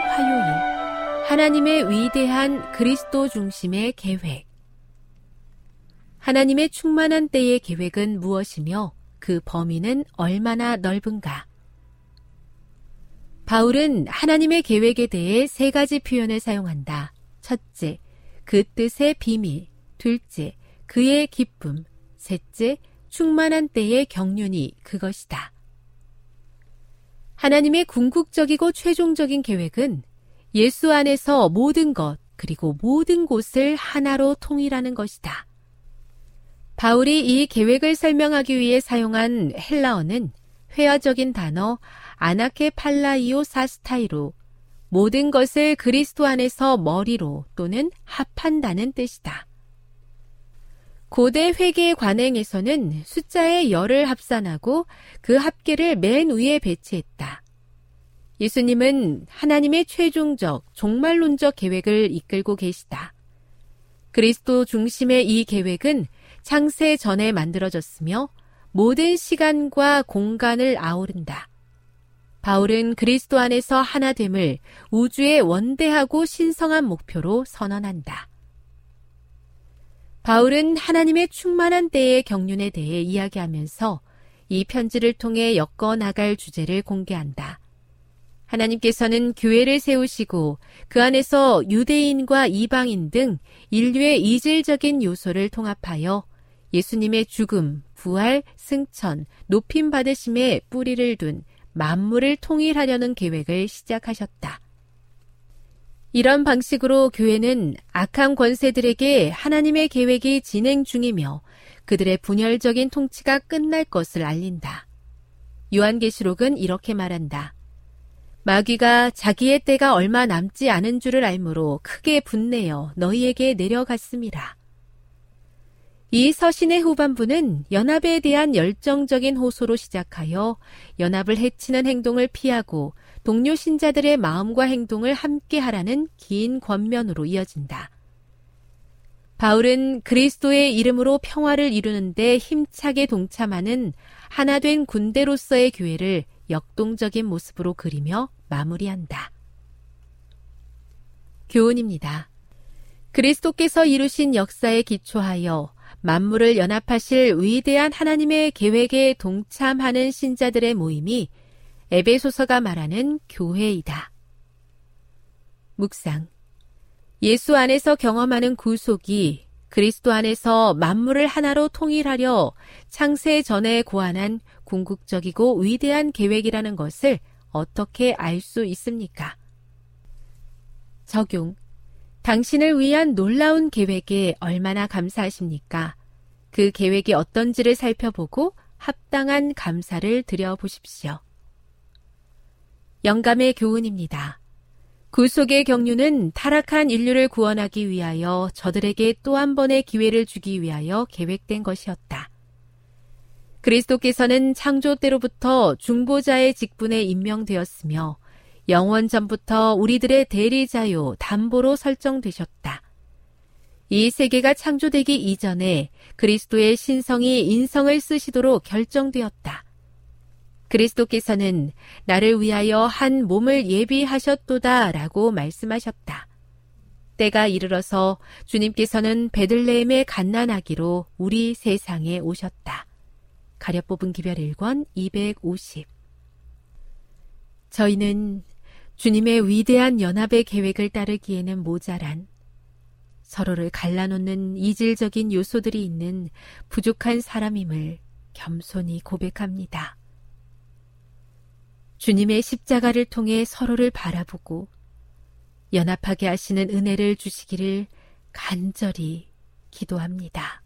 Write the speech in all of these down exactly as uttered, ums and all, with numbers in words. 화요일, 하나님의 위대한 그리스도 중심의 계획. 하나님의 충만한 때의 계획은 무엇이며 그 범위는 얼마나 넓은가? 바울은 하나님의 계획에 대해 세 가지 표현을 사용한다. 첫째, 그 뜻의 비밀. 둘째, 그의 기쁨. 셋째, 충만한 때의 경륜이 그것이다. 하나님의 궁극적이고 최종적인 계획은 예수 안에서 모든 것, 그리고 모든 곳을 하나로 통일하는 것이다. 바울이 이 계획을 설명하기 위해 사용한 헬라어는 회화적인 단어 아나케팔라이오사스타이로 모든 것을 그리스도 안에서 머리로 또는 합한다는 뜻이다. 고대 회계 관행에서는 숫자의 열을 합산하고 그 합계를 맨 위에 배치했다. 예수님은 하나님의 최종적, 종말론적 계획을 이끌고 계시다. 그리스도 중심의 이 계획은 창세 전에 만들어졌으며 모든 시간과 공간을 아우른다. 바울은 그리스도 안에서 하나됨을 우주의 원대하고 신성한 목표로 선언한다. 바울은 하나님의 충만한 때의 경륜에 대해 이야기하면서 이 편지를 통해 엮어나갈 주제를 공개한다. 하나님께서는 교회를 세우시고 그 안에서 유대인과 이방인 등 인류의 이질적인 요소를 통합하여 예수님의 죽음, 부활, 승천, 높임 받으심에 뿌리를 둔 만물을 통일하려는 계획을 시작하셨다. 이런 방식으로 교회는 악한 권세들에게 하나님의 계획이 진행 중이며 그들의 분열적인 통치가 끝날 것을 알린다. 요한계시록은 이렇게 말한다. 마귀가 자기의 때가 얼마 남지 않은 줄을 알므로 크게 분내어 너희에게 내려갔습니다. 이 서신의 후반부는 연합에 대한 열정적인 호소로 시작하여 연합을 해치는 행동을 피하고 동료 신자들의 마음과 행동을 함께하라는 긴 권면으로 이어진다. 바울은 그리스도의 이름으로 평화를 이루는데 힘차게 동참하는 하나된 군대로서의 교회를 역동적인 모습으로 그리며 마무리한다. 교훈입니다. 그리스도께서 이루신 역사에 기초하여 만물을 연합하실 위대한 하나님의 계획에 동참하는 신자들의 모임이 에베소서가 말하는 교회이다. 묵상. 예수 안에서 경험하는 구속이 그리스도 안에서 만물을 하나로 통일하려 창세 전에 고안한 궁극적이고 위대한 계획이라는 것을 어떻게 알 수 있습니까? 적용. 당신을 위한 놀라운 계획에 얼마나 감사하십니까? 그 계획이 어떤지를 살펴보고 합당한 감사를 드려보십시오. 영감의 교훈입니다. 구속의 경륜은 타락한 인류를 구원하기 위하여 저들에게 또 한 번의 기회를 주기 위하여 계획된 것이었다. 그리스도께서는 창조 때로부터 중보자의 직분에 임명되었으며 영원 전부터 우리들의 대리자요 담보로 설정되셨다. 이 세계가 창조되기 이전에 그리스도의 신성이 인성을 쓰시도록 결정되었다. 그리스도께서는 나를 위하여 한 몸을 예비하셨도다 라고 말씀하셨다. 때가 이르러서 주님께서는 베들레헴의 갓난아기로 우리 세상에 오셨다. 가려뽑은 기별 일 권 이백오십. 저희는 주님의 위대한 연합의 계획을 따르기에는 모자란 서로를 갈라놓는 이질적인 요소들이 있는 부족한 사람임을 겸손히 고백합니다. 주님의 십자가를 통해 서로를 바라보고 연합하게 하시는 은혜를 주시기를 간절히 기도합니다.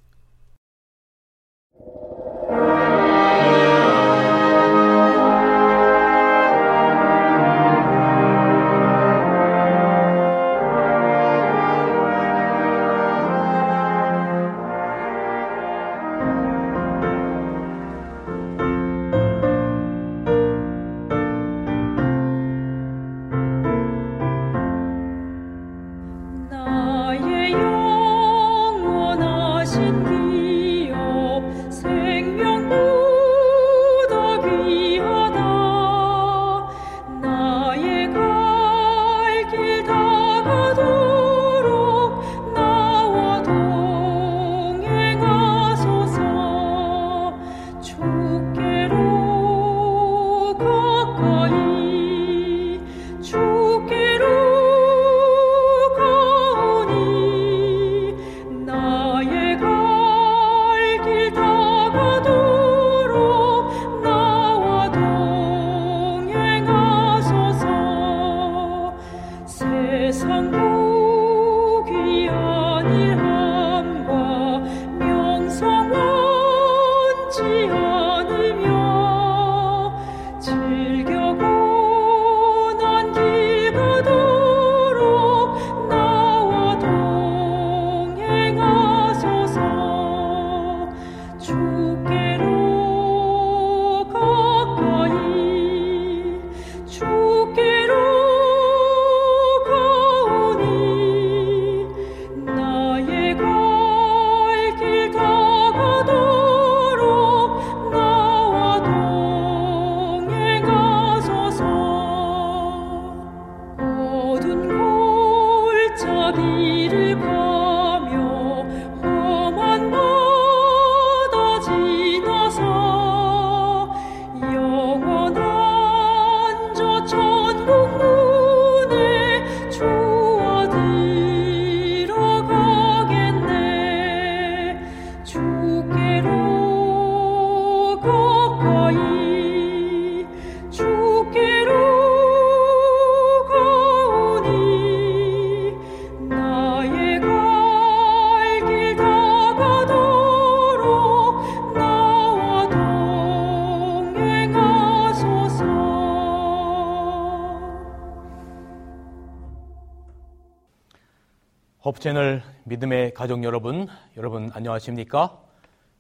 채널 믿음의 가족 여러분, 여러분 안녕하십니까?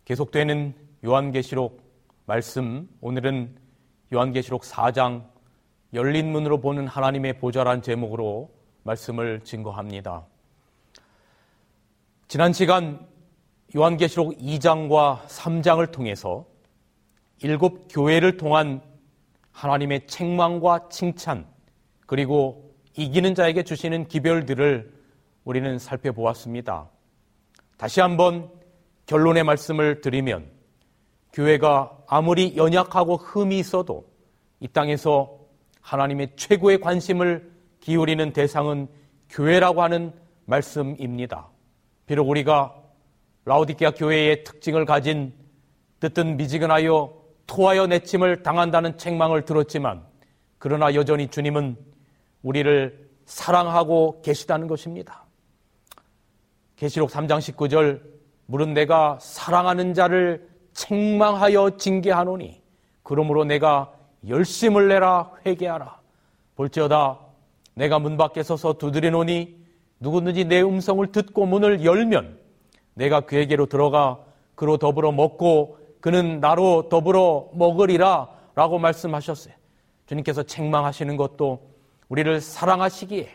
계속되는 요한계시록 말씀, 오늘은 요한계시록 사 장 열린 문으로 보는 하나님의 보좌란 제목으로 말씀을 증거합니다. 지난 시간 요한계시록 이 장과 삼 장을 통해서 일곱 교회를 통한 하나님의 책망과 칭찬, 그리고 이기는 자에게 주시는 기별들을 우리는 살펴보았습니다. 다시 한번 결론의 말씀을 드리면 교회가 아무리 연약하고 흠이 있어도 이 땅에서 하나님의 최고의 관심을 기울이는 대상은 교회라고 하는 말씀입니다. 비록 우리가 라오디게아 교회의 특징을 가진 뜨뜻 미지근하여 토하여 내침을 당한다는 책망을 들었지만 그러나 여전히 주님은 우리를 사랑하고 계시다는 것입니다. 계시록 삼 장 십구 절 무릇 내가 사랑하는 자를 책망하여 징계하노니 그러므로 내가 열심을 내라 회개하라 볼지어다 내가 문 밖에 서서 두드리노니 누구든지 내 음성을 듣고 문을 열면 내가 그에게로 들어가 그로 더불어 먹고 그는 나로 더불어 먹으리라 라고 말씀하셨어요. 주님께서 책망하시는 것도 우리를 사랑하시기에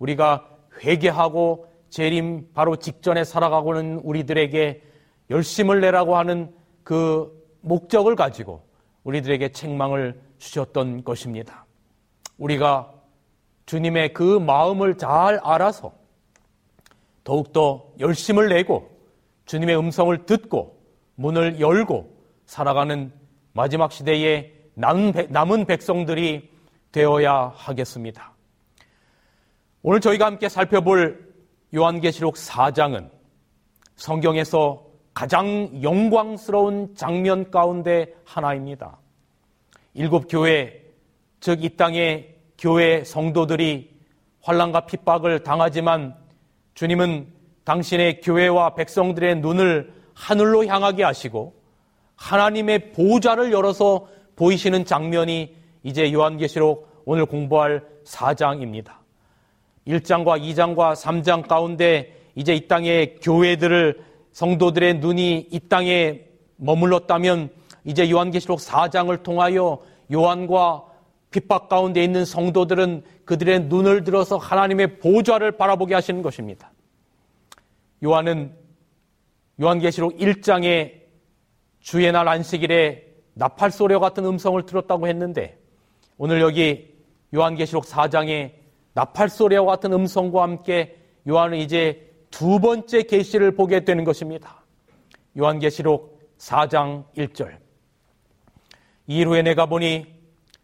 우리가 회개하고 재림 바로 직전에 살아가고는 우리들에게 열심을 내라고 하는 그 목적을 가지고 우리들에게 책망을 주셨던 것입니다. 우리가 주님의 그 마음을 잘 알아서 더욱더 열심을 내고 주님의 음성을 듣고 문을 열고 살아가는 마지막 시대의 남은 백성들이 되어야 하겠습니다. 오늘 저희가 함께 살펴볼 요한계시록 사 장은 성경에서 가장 영광스러운 장면 가운데 하나입니다. 일곱 교회, 즉 이 땅의 교회 성도들이 환난과 핍박을 당하지만 주님은 당신의 교회와 백성들의 눈을 하늘로 향하게 하시고 하나님의 보좌를 열어서 보이시는 장면이 이제 요한계시록 오늘 공부할 사 장입니다. 일 장과 이 장과 삼 장 가운데 이제 이 땅의 교회들을 성도들의 눈이 이 땅에 머물렀다면 이제 요한계시록 사 장을 통하여 요한과 핍박 가운데 있는 성도들은 그들의 눈을 들어서 하나님의 보좌를 바라보게 하시는 것입니다. 요한은 요한계시록 일 장에 주의 날 안식일에 나팔소리와 같은 음성을 들었다고 했는데 오늘 여기 요한계시록 사 장에 나팔소리와 같은 음성과 함께 요한은 이제 두 번째 계시를 보게 되는 것입니다. 요한계시록 사 장 일 절 이일 후에 내가 보니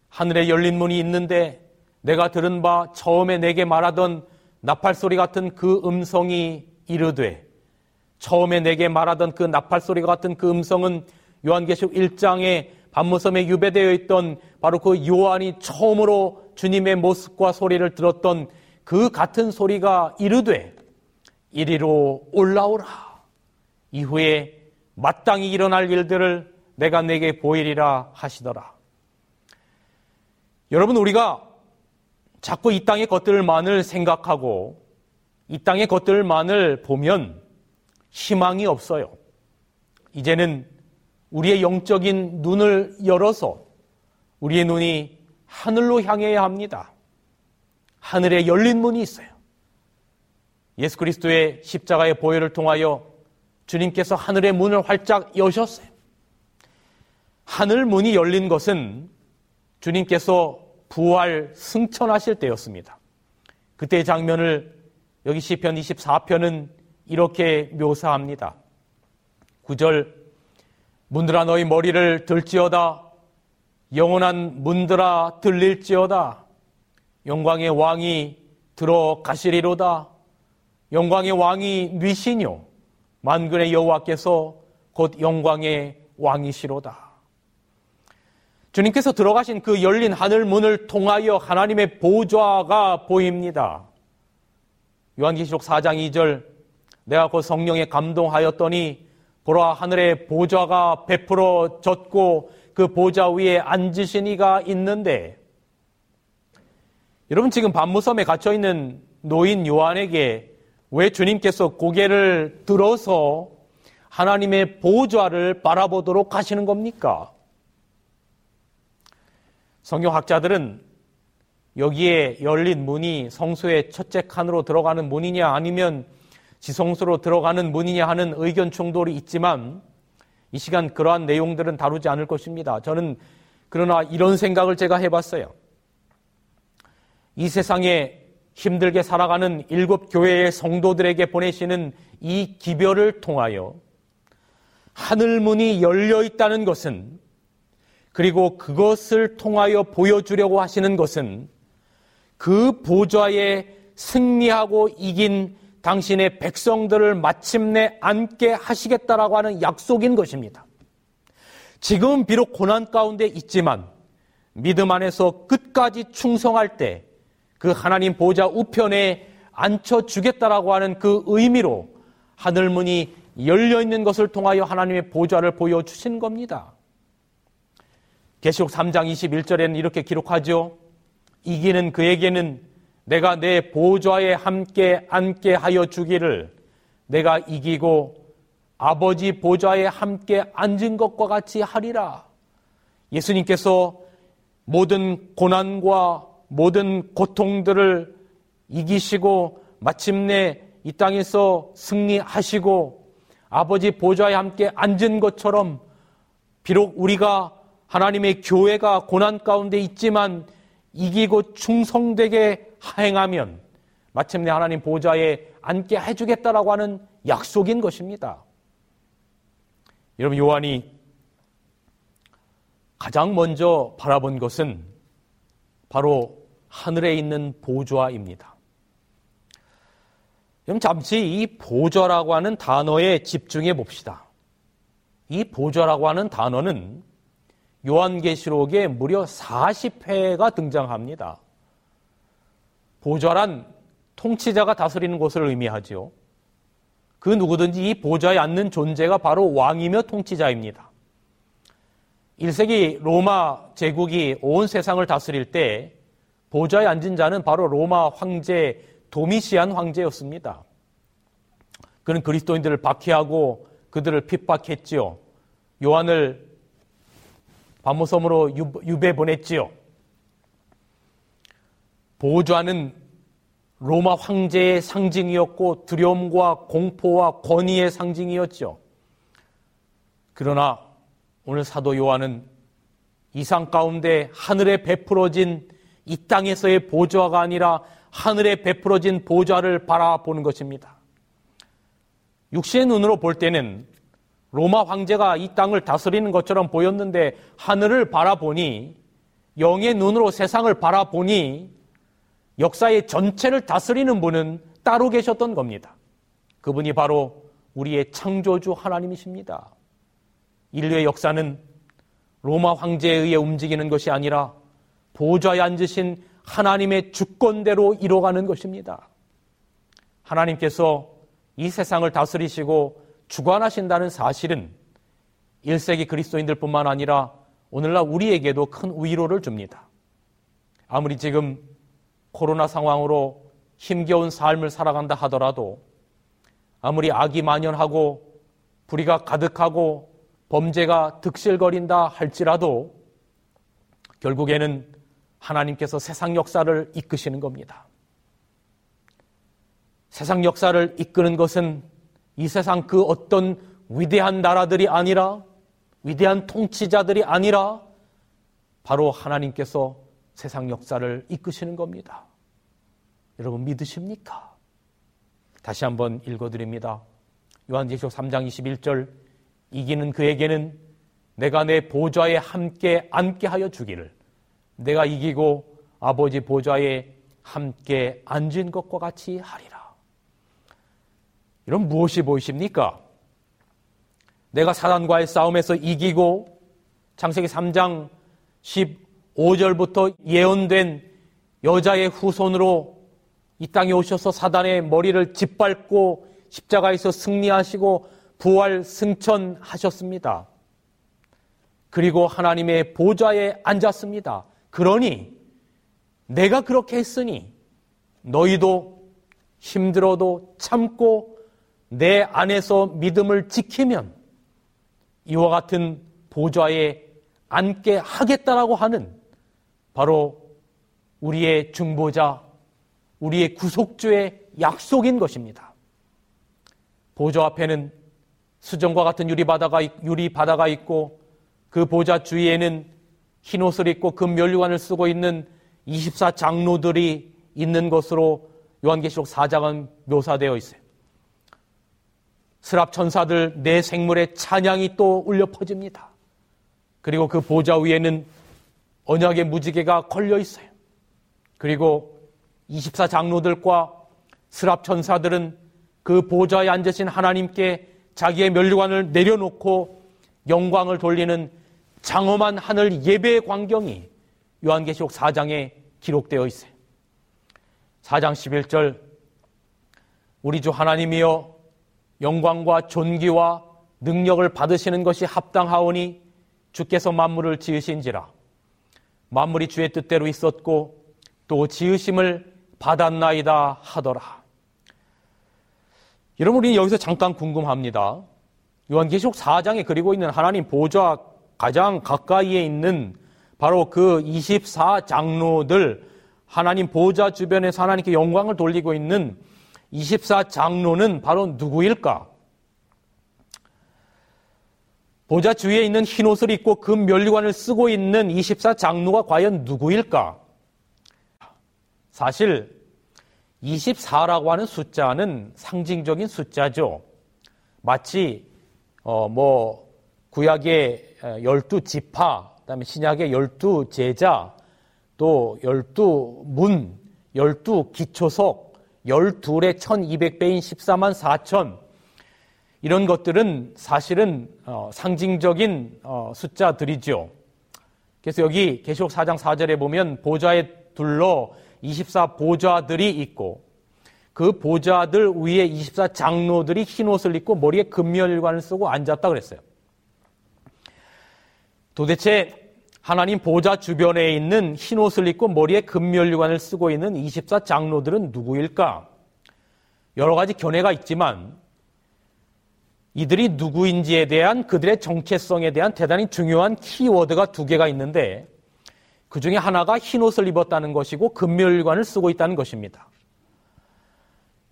하늘에 열린 문이 있는데 내가 들은 바 처음에 내게 말하던 나팔소리 같은 그 음성이 이르되 처음에 내게 말하던 그 나팔소리 같은 그 음성은 요한계시록 일 장에 반무섬에 유배되어 있던 바로 그 요한이 처음으로 주님의 모습과 소리를 들었던 그 같은 소리가 이르되 이리로 올라오라 이후에 마땅히 일어날 일들을 내가 내게 보이리라 하시더라. 여러분, 우리가 자꾸 이 땅의 것들만을 생각하고 이 땅의 것들만을 보면 희망이 없어요. 이제는 우리의 영적인 눈을 열어서 우리의 눈이 하늘로 향해야 합니다. 하늘에 열린 문이 있어요. 예수 그리스도의 십자가의 보혈을 통하여 주님께서 하늘의 문을 활짝 여셨어요. 하늘 문이 열린 것은 주님께서 부활 승천하실 때였습니다. 그때의 장면을 여기 시편 이십사 편은 이렇게 묘사합니다. 구 절 문들아 너희 머리를 들지어다 영원한 문들아 들릴지어다 영광의 왕이 들어가시리로다 영광의 왕이 뉘시뇨 만군의 여호와께서 곧 영광의 왕이시로다. 주님께서 들어가신 그 열린 하늘 문을 통하여 하나님의 보좌가 보입니다. 요한계시록 사 장 이 절 내가 곧 성령에 감동하였더니 보라 하늘의 보좌가 베풀어졌고 그 보좌 위에 앉으신 이가 있는데 여러분, 지금 반무섬에 갇혀있는 노인 요한에게 왜 주님께서 고개를 들어서 하나님의 보좌를 바라보도록 하시는 겁니까? 성경학자들은 여기에 열린 문이 성소의 첫째 칸으로 들어가는 문이냐 아니면 지성소로 들어가는 문이냐 하는 의견 충돌이 있지만 이 시간 그러한 내용들은 다루지 않을 것입니다. 저는 그러나 이런 생각을 제가 해봤어요. 이 세상에 힘들게 살아가는 일곱 교회의 성도들에게 보내시는 이 기별을 통하여 하늘문이 열려 있다는 것은, 그리고 그것을 통하여 보여주려고 하시는 것은 그 보좌에 승리하고 이긴 당신의 백성들을 마침내 앉게 하시겠다라고 하는 약속인 것입니다. 지금 비록 고난 가운데 있지만 믿음 안에서 끝까지 충성할 때 그 하나님 보좌 우편에 앉혀주겠다라고 하는 그 의미로 하늘문이 열려있는 것을 통하여 하나님의 보좌를 보여주신 겁니다. 계시록 삼 장 이십일 절에는 이렇게 기록하죠. 이기는 그에게는 내가 내 보좌에 함께 앉게 하여 주기를 내가 이기고 아버지 보좌에 함께 앉은 것과 같이 하리라. 예수님께서 모든 고난과 모든 고통들을 이기시고 마침내 이 땅에서 승리하시고 아버지 보좌에 함께 앉은 것처럼, 비록 우리가 하나님의 교회가 고난 가운데 있지만 이기고 충성되게 하행하면 마침내 하나님 보좌에 앉게 해주겠다라고 하는 약속인 것입니다. 여러분, 요한이 가장 먼저 바라본 것은 바로 하늘에 있는 보좌입니다. 그럼 잠시 이 보좌라고 하는 단어에 집중해 봅시다. 이 보좌라고 하는 단어는 요한계시록에 무려 사십 회가 등장합니다. 보좌란 통치자가 다스리는 것을 의미하죠. 그 누구든지 이 보좌에 앉는 존재가 바로 왕이며 통치자입니다. 일 세기 로마 제국이 온 세상을 다스릴 때 보좌에 앉은 자는 바로 로마 황제 도미시안 황제였습니다. 그는 그리스도인들을 박해하고 그들을 핍박했지요. 요한을 바모섬으로 유배 보냈지요. 보좌는 로마 황제의 상징이었고 두려움과 공포와 권위의 상징이었죠. 그러나 오늘 사도 요한은 이상 가운데 하늘에 베풀어진 이 땅에서의 보좌가 아니라 하늘에 베풀어진 보좌를 바라보는 것입니다. 육신의 눈으로 볼 때는 로마 황제가 이 땅을 다스리는 것처럼 보였는데 하늘을 바라보니, 영의 눈으로 세상을 바라보니 역사의 전체를 다스리는 분은 따로 계셨던 겁니다. 그분이 바로 우리의 창조주 하나님이십니다. 인류의 역사는 로마 황제에 의해 움직이는 것이 아니라 보좌에 앉으신 하나님의 주권대로 이뤄가는 것입니다. 하나님께서 이 세상을 다스리시고 주관하신다는 사실은 일 세기 그리스도인들뿐만 아니라 오늘날 우리에게도 큰 위로를 줍니다. 아무리 지금 코로나 상황으로 힘겨운 삶을 살아간다 하더라도, 아무리 악이 만연하고 불의가 가득하고 범죄가 득실거린다 할지라도 결국에는 하나님께서 세상 역사를 이끄시는 겁니다. 세상 역사를 이끄는 것은 이 세상 그 어떤 위대한 나라들이 아니라, 위대한 통치자들이 아니라 바로 하나님께서 세상 역사를 이끄시는 겁니다. 여러분 믿으십니까? 다시 한번 읽어드립니다. 요한계시록 삼 장 이십일 절, 이기는 그에게는 내가 내 보좌에 함께 앉게 하여 주기를 내가 이기고 아버지 보좌에 함께 앉은 것과 같이 하리라. 이런 무엇이 보이십니까? 내가 사단과의 싸움에서 이기고 창세기 삼 장 십오 절부터 예언된 여자의 후손으로 이 땅에 오셔서 사단의 머리를 짓밟고 십자가에서 승리하시고 부활 승천하셨습니다. 그리고 하나님의 보좌에 앉았습니다. 그러니 내가 그렇게 했으니 너희도 힘들어도 참고 내 안에서 믿음을 지키면 이와 같은 보좌에 앉게 하겠다라고 하는 바로 우리의 중보자, 우리의 구속주의 약속인 것입니다. 보좌 앞에는 수정과 같은 유리바다가, 유리바다가 있고 그 보좌 주위에는 흰옷을 입고 금면류관을 쓰고 있는 이십사 장로들이 있는 것으로 요한계시록 사 장은 묘사되어 있어요. 스랍 천사들 네 생물의 찬양이 또 울려 퍼집니다. 그리고 그 보좌 위에는 언약의 무지개가 걸려 있어요. 그리고 이십사 장로들과 스랍 천사들은 그 보좌에 앉으신 하나님께 자기의 면류관을 내려놓고 영광을 돌리는 장엄한 하늘 예배의 광경이 요한계시록 사 장에 기록되어 있어요. 사 장 십일 절, 우리 주 하나님이여 영광과 존귀와 능력을 받으시는 것이 합당하오니 주께서 만물을 지으신지라 만물이 주의 뜻대로 있었고 또 지으심을 받았나이다 하더라. 여러분, 우리는 여기서 잠깐 궁금합니다. 요한계시록 사 장에 그리고 있는 하나님 보좌 가장 가까이에 있는 바로 그 이십사 장로들, 하나님 보좌 주변에서 하나님께 영광을 돌리고 있는 이십사 장로는 바로 누구일까? 보좌 주위에 있는 흰 옷을 입고 금 면류관을 쓰고 있는 이십사 장로가 과연 누구일까? 사실 이십사라고 하는 숫자는 상징적인 숫자죠. 마치 어, 뭐 구약의 열두 지파, 그다음에 신약의 열두 제자, 또 열두 문, 열두 기초석, 열둘의 천이백 배인 십사만 사천, 이런 것들은 사실은 어, 상징적인 어, 숫자들이죠. 그래서 여기 계시록 사 장 사 절에 보면 보좌에 둘러 이십사 보좌들이 있고 그 보좌들 위에 이십사 장로들이 흰옷을 입고 머리에 금면류관을 쓰고 앉았다 그랬어요. 도대체 하나님 보좌 주변에 있는 흰옷을 입고 머리에 금면류관을 쓰고 있는 이십사 장로들은 누구일까? 여러 가지 견해가 있지만 이들이 누구인지에 대한 그들의 정체성에 대한 대단히 중요한 키워드가 두 개가 있는데 그 중에 하나가 흰옷을 입었다는 것이고 금면류관을 쓰고 있다는 것입니다.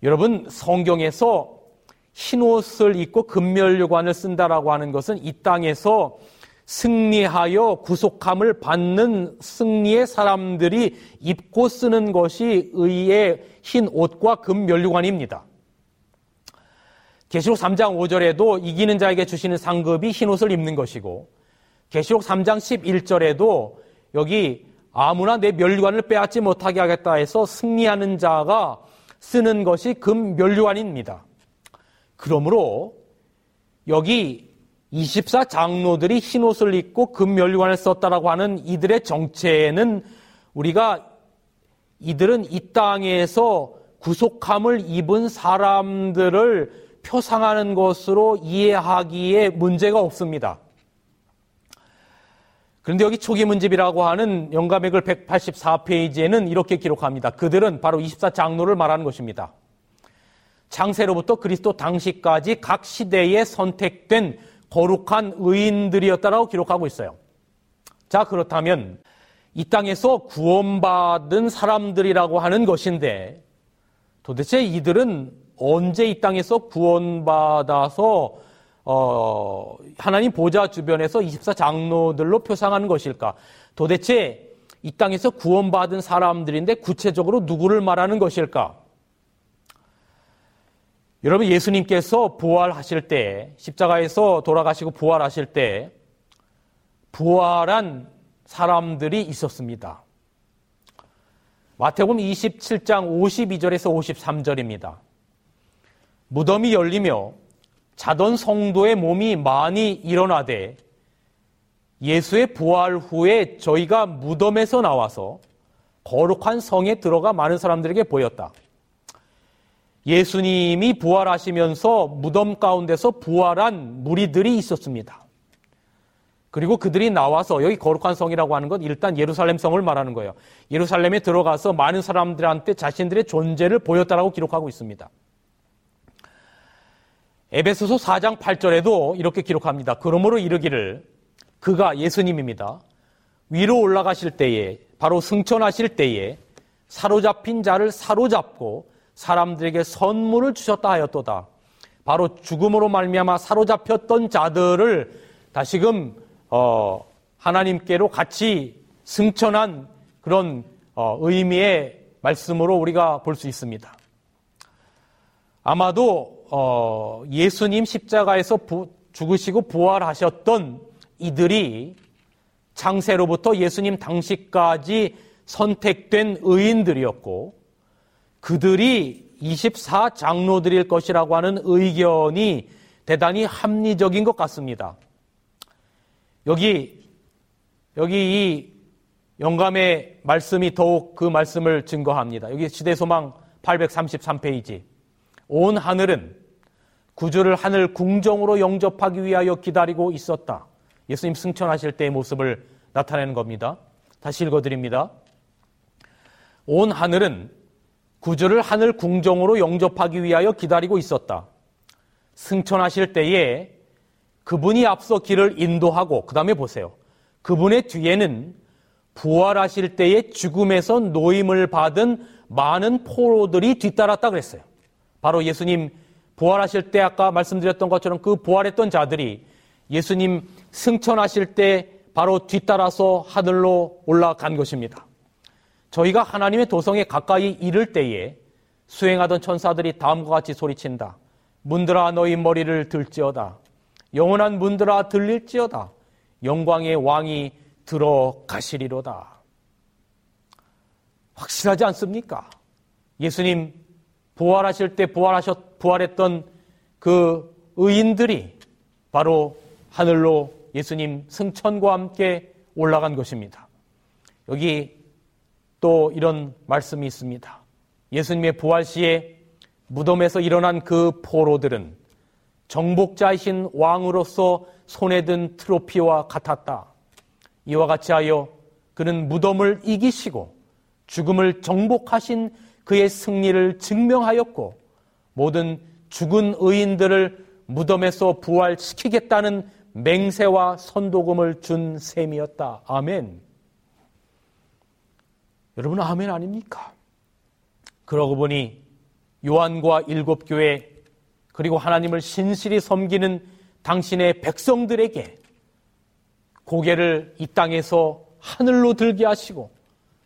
여러분, 성경에서 흰옷을 입고 금면류관을 쓴다라고 하는 것은 이 땅에서 승리하여 구속함을 받는 승리의 사람들이 입고 쓰는 것이 의의 흰옷과 금면류관입니다. 계시록 삼 장 오 절에도 이기는 자에게 주시는 상급이 흰옷을 입는 것이고 계시록 삼 장 십일 절에도 여기 아무나 내 면류관을 빼앗지 못하게 하겠다 해서 승리하는 자가 쓰는 것이 금 면류관입니다. 그러므로 여기 이십사 장로들이 흰옷을 입고 금 면류관을 썼다라고 하는 이들의 정체는 우리가 이들은 이 땅에서 구속함을 입은 사람들을 표상하는 것으로 이해하기에 문제가 없습니다. 그런데 여기 초기문집이라고 하는 영감의글 백팔십사 페이지에는 이렇게 기록합니다. 그들은 바로 이십사 장로를 말하는 것입니다. 창세로부터 그리스도 당시까지 각 시대에 선택된 거룩한 의인들이었다라고 기록하고 있어요. 자, 그렇다면 이 땅에서 구원받은 사람들이라고 하는 것인데 도대체 이들은 언제 이 땅에서 구원받아서 어, 하나님 보좌 주변에서 이십사 장로들로 표상하는 것일까? 도대체 이 땅에서 구원받은 사람들인데 구체적으로 누구를 말하는 것일까? 여러분, 예수님께서 부활하실 때, 십자가에서 돌아가시고 부활하실 때 부활한 사람들이 있었습니다. 마태복음 이십칠 장 오십이 절에서 오십삼 절입니다. 무덤이 열리며 자던 성도의 몸이 많이 일어나되 예수의 부활 후에 저희가 무덤에서 나와서 거룩한 성에 들어가 많은 사람들에게 보였다. 예수님이 부활하시면서 무덤 가운데서 부활한 무리들이 있었습니다. 그리고 그들이 나와서, 여기 거룩한 성이라고 하는 건 일단 예루살렘 성을 말하는 거예요. 예루살렘에 들어가서 많은 사람들한테 자신들의 존재를 보였다라고 기록하고 있습니다. 에베소서 사 장 팔 절에도 이렇게 기록합니다. 그러므로 이르기를 그가, 예수님입니다, 위로 올라가실 때에, 바로 승천하실 때에 사로잡힌 자를 사로잡고 사람들에게 선물을 주셨다 하였도다. 바로 죽음으로 말미암아 사로잡혔던 자들을 다시금 어, 하나님께로 같이 승천한 그런 어, 의미의 말씀으로 우리가 볼 수 있습니다. 아마도 어, 예수님 십자가에서 부, 죽으시고 부활하셨던 이들이 창세로부터 예수님 당시까지 선택된 의인들이었고, 그들이 이십사 장로들일 것이라고 하는 의견이 대단히 합리적인 것 같습니다. 여기 여기 이 영감의 말씀이 더욱 그 말씀을 증거합니다. 여기 시대소망 팔백삼십삼 페이지. 온 하늘은 구주를 하늘 궁정으로 영접하기 위하여 기다리고 있었다. 예수님 승천하실 때의 모습을 나타내는 겁니다. 다시 읽어드립니다. 온 하늘은 구주를 하늘 궁정으로 영접하기 위하여 기다리고 있었다. 승천하실 때에 그분이 앞서 길을 인도하고, 그 다음에 보세요. 그분의 뒤에는 부활하실 때에 죽음에서 노임을 받은 많은 포로들이 뒤따랐다 그랬어요. 바로 예수님 부활하실 때 아까 말씀드렸던 것처럼 그 부활했던 자들이 예수님 승천하실 때 바로 뒤따라서 하늘로 올라간 것입니다. 저희가 하나님의 도성에 가까이 이를 때에 수행하던 천사들이 다음과 같이 소리친다. 문들아 너희 머리를 들지어다. 영원한 문들아 들릴지어다. 영광의 왕이 들어가시리로다. 확실하지 않습니까? 예수님 부활하실 때 부활하셨, 부활했던 그 의인들이 바로 하늘로 예수님 승천과 함께 올라간 것입니다. 여기 또 이런 말씀이 있습니다. 예수님의 부활 시에 무덤에서 일어난 그 포로들은 정복자이신 왕으로서 손에 든 트로피와 같았다. 이와 같이 하여 그는 무덤을 이기시고 죽음을 정복하신 그의 승리를 증명하였고, 모든 죽은 의인들을 무덤에서 부활시키겠다는 맹세와 선도금을 준 셈이었다. 아멘. 여러분, 아멘 아닙니까? 그러고 보니 요한과 일곱 교회, 그리고 하나님을 신실히 섬기는 당신의 백성들에게 고개를 이 땅에서 하늘로 들게 하시고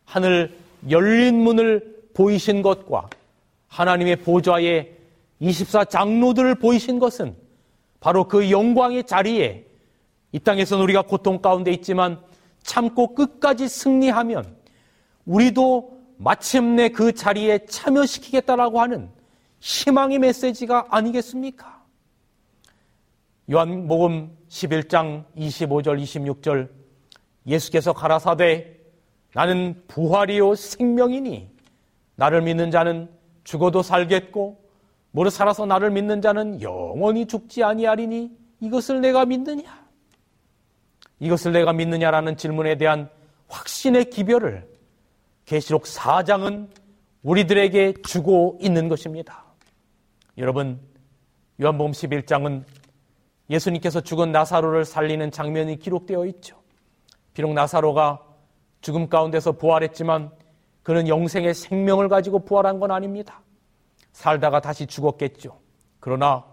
하늘 열린 문을 보이신 것과 하나님의 보좌에 이십사 장로들을 보이신 것은 바로 그 영광의 자리에, 이 땅에서는 우리가 고통 가운데 있지만 참고 끝까지 승리하면 우리도 마침내 그 자리에 참여시키겠다라고 하는 희망의 메시지가 아니겠습니까? 요한복음 십일 장 이십오 절 이십육 절, 예수께서 가라사대 나는 부활이요 생명이니 나를 믿는 자는 죽어도 살겠고 무릇 살아서 나를 믿는 자는 영원히 죽지 아니하리니 이것을 내가 믿느냐? 이것을 내가 믿느냐라는 질문에 대한 확신의 기별을 계시록 사 장은 우리들에게 주고 있는 것입니다. 여러분, 요한복음 십일 장은 예수님께서 죽은 나사로를 살리는 장면이 기록되어 있죠. 비록 나사로가 죽음 가운데서 부활했지만 그는 영생의 생명을 가지고 부활한 건 아닙니다. 살다가 다시 죽었겠죠. 그러나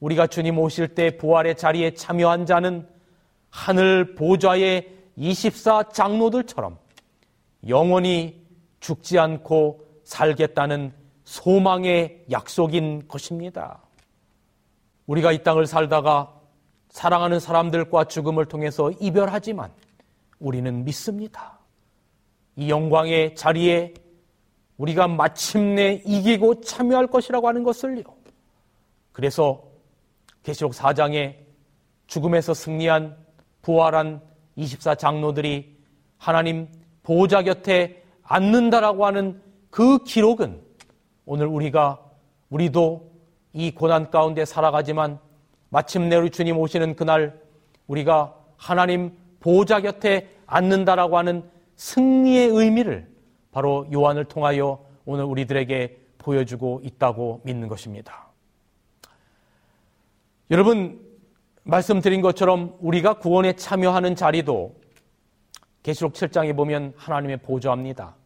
우리가 주님 오실 때 부활의 자리에 참여한 자는 하늘 보좌의 이십사 장로들처럼 영원히 죽지 않고 살겠다는 소망의 약속인 것입니다. 우리가 이 땅을 살다가 사랑하는 사람들과 죽음을 통해서 이별하지만 우리는 믿습니다. 이 영광의 자리에 우리가 마침내 이기고 참여할 것이라고 하는 것을요. 그래서 계시록 사 장에 죽음에서 승리한 부활한 이십사 장로들이 하나님 보호자 곁에 앉는다라고 하는 그 기록은 오늘 우리가 우리도 이 고난 가운데 살아가지만 마침내 우리 주님 오시는 그날 우리가 하나님 보호자 곁에 앉는다라고 하는 승리의 의미를 바로 요한을 통하여 오늘 우리들에게 보여주고 있다고 믿는 것입니다. 여러분, 말씀드린 것처럼 우리가 구원에 참여하는 자리도 계시록 칠 장에 보면 하나님의 보좌입니다.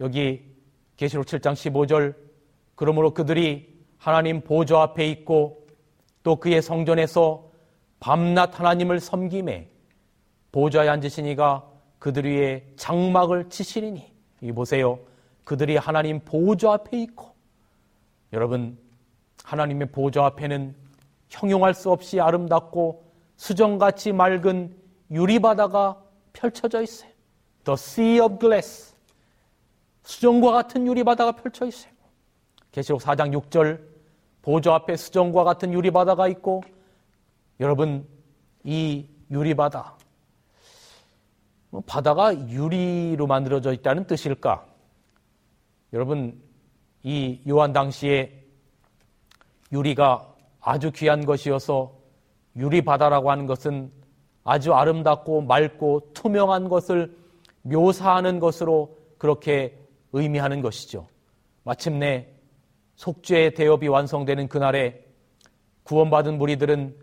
여기 계시록 칠 장 십오 절, 그러므로 그들이 하나님 보좌 앞에 있고 또 그의 성전에서 밤낮 하나님을 섬김에 보좌에 앉으신 이가 그들 위에 장막을 치시리니. 이 보세요. 그들이 하나님 보좌 앞에 있고. 여러분, 하나님의 보좌 앞에는 형용할 수 없이 아름답고 수정같이 맑은 유리바다가 펼쳐져 있어요. The sea of glass. 수정과 같은 유리바다가 펼쳐 있어요. 계시록 사 장 육 절 보좌 앞에 수정과 같은 유리바다가 있고, 여러분 이 유리바다, 바다가 유리로 만들어져 있다는 뜻일까? 여러분 이 요한 당시에 유리가 아주 귀한 것이어서 유리바다라고 하는 것은 아주 아름답고 맑고 투명한 것을 묘사하는 것으로 그렇게 의미하는 것이죠. 마침내 속죄의 대업이 완성되는 그날에 구원받은 무리들은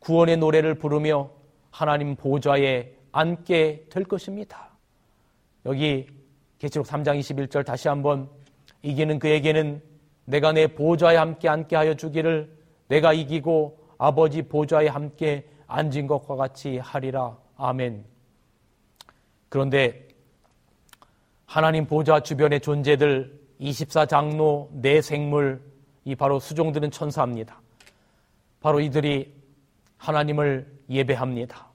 구원의 노래를 부르며 하나님 보좌에 앉게 될 것입니다. 여기 계시록 삼 장 이십일 절 다시 한번, 이기는 그에게는 내가 내 보좌에 함께 앉게 하여 주기를 내가 이기고 아버지 보좌에 함께 앉은 것과 같이 하리라. 아멘. 그런데 하나님 보좌 주변의 존재들, 이십사 장로, 네 생물, 이 바로 수종드는 천사입니다. 바로 이들이 하나님을 예배합니다.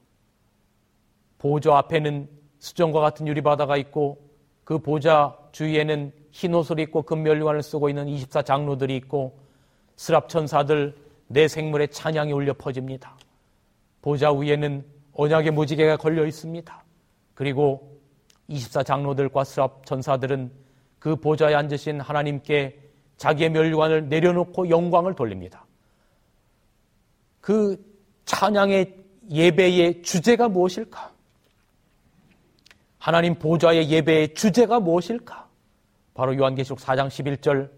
보좌 앞에는 수종과 같은 유리바다가 있고, 그 보좌 주위에는 흰 옷을 입고 금면류관을 쓰고 있는 이십사 장로들이 있고, 스랍 천사들, 네 생물의 찬양이 울려 퍼집니다. 보좌 위에는 언약의 무지개가 걸려 있습니다. 그리고 이십사 장로들과 스랍 천사들은 그 보좌에 앉으신 하나님께 자기의 면류관을 내려놓고 영광을 돌립니다. 그 찬양의 예배의 주제가 무엇일까? 하나님 보좌의 예배의 주제가 무엇일까? 바로 요한계시록 사 장 십일 절,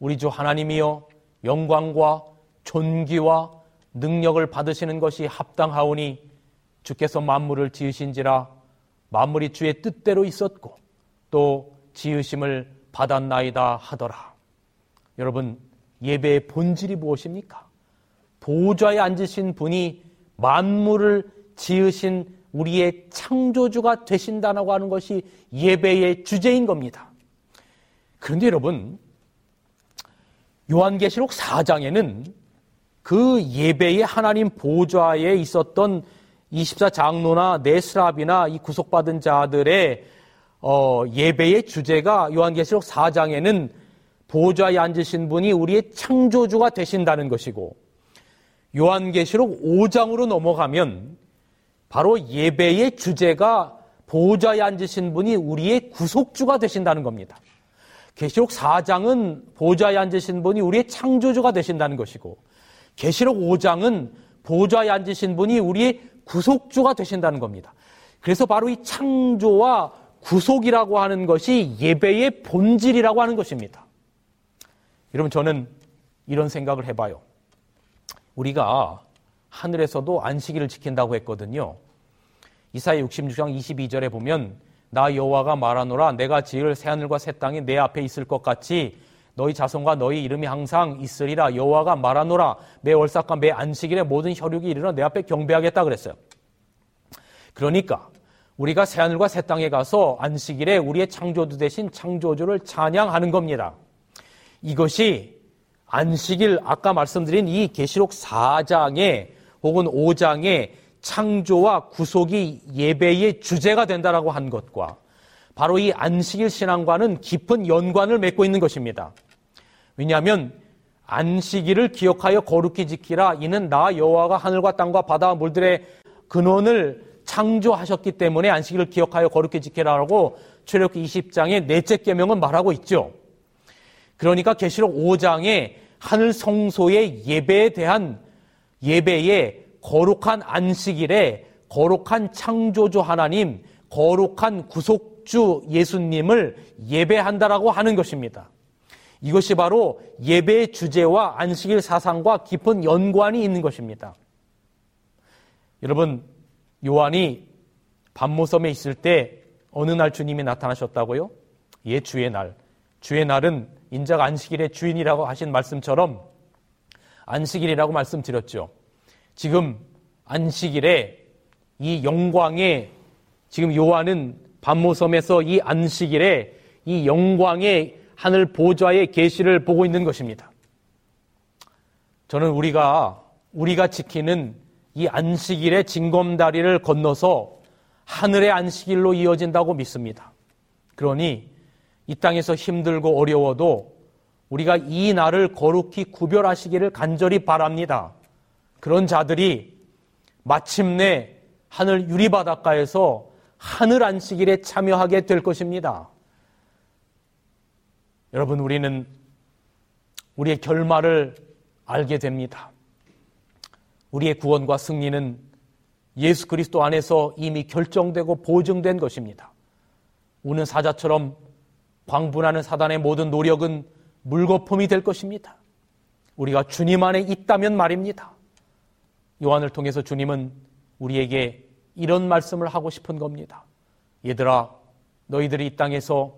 우리 주 하나님이여 영광과 존귀와 능력을 받으시는 것이 합당하오니 주께서 만물을 지으신지라 만물이 주의 뜻대로 있었고 또 지으심을 받았나이다 하더라. 여러분, 예배의 본질이 무엇입니까? 보좌에 앉으신 분이 만물을 지으신 우리의 창조주가 되신다라고 하는 것이 예배의 주제인 겁니다. 그런데 여러분, 요한계시록 사 장에는 그 예배의 하나님 보좌에 있었던 이십사 장로나 네스랍이나 이 구속받은 자들의 어, 예배의 주제가 요한계시록 사 장에는 보좌에 앉으신 분이 우리의 창조주가 되신다는 것이고, 요한계시록 오 장으로 넘어가면 바로 예배의 주제가 보좌에 앉으신 분이 우리의 구속주가 되신다는 겁니다. 계시록 사 장은 보좌에 앉으신 분이 우리의 창조주가 되신다는 것이고, 계시록 오 장은 보좌에 앉으신 분이 우리의 구속주가 되신다는 겁니다. 그래서 바로 이 창조와 구속이라고 하는 것이 예배의 본질이라고 하는 것입니다. 여러분, 저는 이런 생각을 해봐요. 우리가 하늘에서도 안식일을 지킨다고 했거든요. 이사야 육십육 장 이십이 절에 보면, 나 여호와가 말하노라 내가 지을 새하늘과 새 땅이 내 앞에 있을 것 같이 너희 자손과 너희 이름이 항상 있으리라. 여호와가 말하노라 매 월삭과 매 안식일에 모든 혈육이 이르러 내 앞에 경배하겠다 그랬어요. 그러니까 우리가 새하늘과 새 땅에 가서 안식일에 우리의 창조주 대신 창조주를 찬양하는 겁니다. 이것이 안식일, 아까 말씀드린 이 계시록 사 장에 혹은 오 장에 창조와 구속이 예배의 주제가 된다라고 한 것과 바로 이 안식일 신앙과는 깊은 연관을 맺고 있는 것입니다. 왜냐하면 안식일을 기억하여 거룩히 지키라, 이는 나 여호와가 하늘과 땅과 바다와 물들의 근원을 창조하셨기 때문에 안식일을 기억하여 거룩히 지키라라고 출애굽기 이십 장의 넷째 계명은 말하고 있죠. 그러니까 계시록 오 장의 하늘 성소의 예배에 대한 예배의 거룩한 안식일에 거룩한 창조주 하나님, 거룩한 구속주 예수님을 예배한다라고 하는 것입니다. 이것이 바로 예배의 주제와 안식일 사상과 깊은 연관이 있는 것입니다. 여러분, 요한이 반모섬에 있을 때 어느 날 주님이 나타나셨다고요? 예, 주의 날. 주의 날은 인자가 안식일의 주인이라고 하신 말씀처럼 안식일이라고 말씀드렸죠. 지금 안식일에 이 영광의, 지금 요한은 반모섬에서 이 안식일에 이 영광의 하늘 보좌의 계시를 보고 있는 것입니다. 저는 우리가 우리가 지키는 이 안식일의 징검다리를 건너서 하늘의 안식일로 이어진다고 믿습니다. 그러니 이 땅에서 힘들고 어려워도 우리가 이 날을 거룩히 구별하시기를 간절히 바랍니다. 그런 자들이 마침내 하늘 유리바닷가에서 하늘 안식일에 참여하게 될 것입니다. 여러분, 우리는 우리의 결말을 알게 됩니다. 우리의 구원과 승리는 예수 그리스도 안에서 이미 결정되고 보증된 것입니다. 우는 사자처럼 광분하는 사단의 모든 노력은 물거품이 될 것입니다. 우리가 주님 안에 있다면 말입니다. 요한을 통해서 주님은 우리에게 이런 말씀을 하고 싶은 겁니다. 얘들아, 너희들이 이 땅에서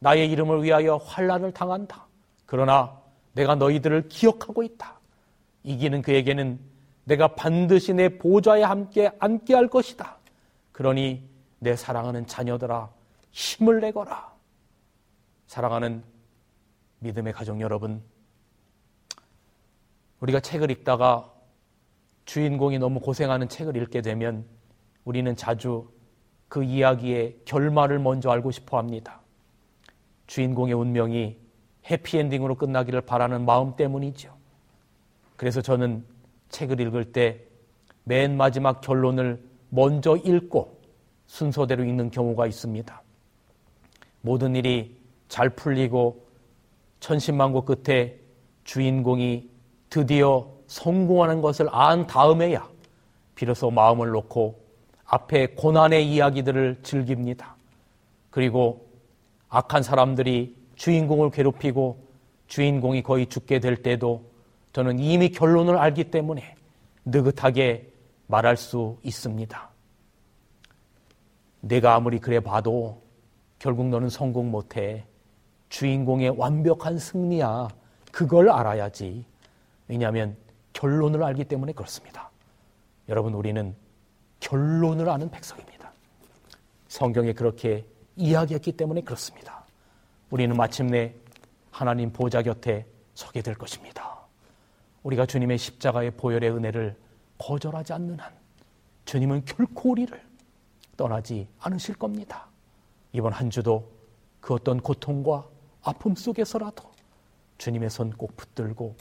나의 이름을 위하여 환난을 당한다. 그러나 내가 너희들을 기억하고 있다. 이기는 그에게는 내가 반드시 내 보좌에 함께 앉게 할 것이다. 그러니 내 사랑하는 자녀들아, 힘을 내거라. 사랑하는 믿음의 가족 여러분, 우리가 책을 읽다가 주인공이 너무 고생하는 책을 읽게 되면 우리는 자주 그 이야기의 결말을 먼저 알고 싶어 합니다. 주인공의 운명이 해피엔딩으로 끝나기를 바라는 마음 때문이죠. 그래서 저는 책을 읽을 때 맨 마지막 결론을 먼저 읽고 순서대로 읽는 경우가 있습니다. 모든 일이 잘 풀리고 천신만고 끝에 주인공이 드디어 성공하는 것을 안 다음에야 비로소 마음을 놓고 앞에 고난의 이야기들을 즐깁니다. 그리고 악한 사람들이 주인공을 괴롭히고 주인공이 거의 죽게 될 때도 저는 이미 결론을 알기 때문에 느긋하게 말할 수 있습니다. 내가 아무리 그래 봐도 결국 너는 성공 못해. 주인공의 완벽한 승리야. 그걸 알아야지. 왜냐하면 결론을 알기 때문에 그렇습니다. 여러분, 우리는 결론을 아는 백성입니다. 성경에 그렇게 이야기했기 때문에 그렇습니다. 우리는 마침내 하나님 보좌 곁에 서게 될 것입니다. 우리가 주님의 십자가의 보혈의 은혜를 거절하지 않는 한 주님은 결코 우리를 떠나지 않으실 겁니다. 이번 한 주도 그 어떤 고통과 아픔 속에서라도 주님의 손 꼭 붙들고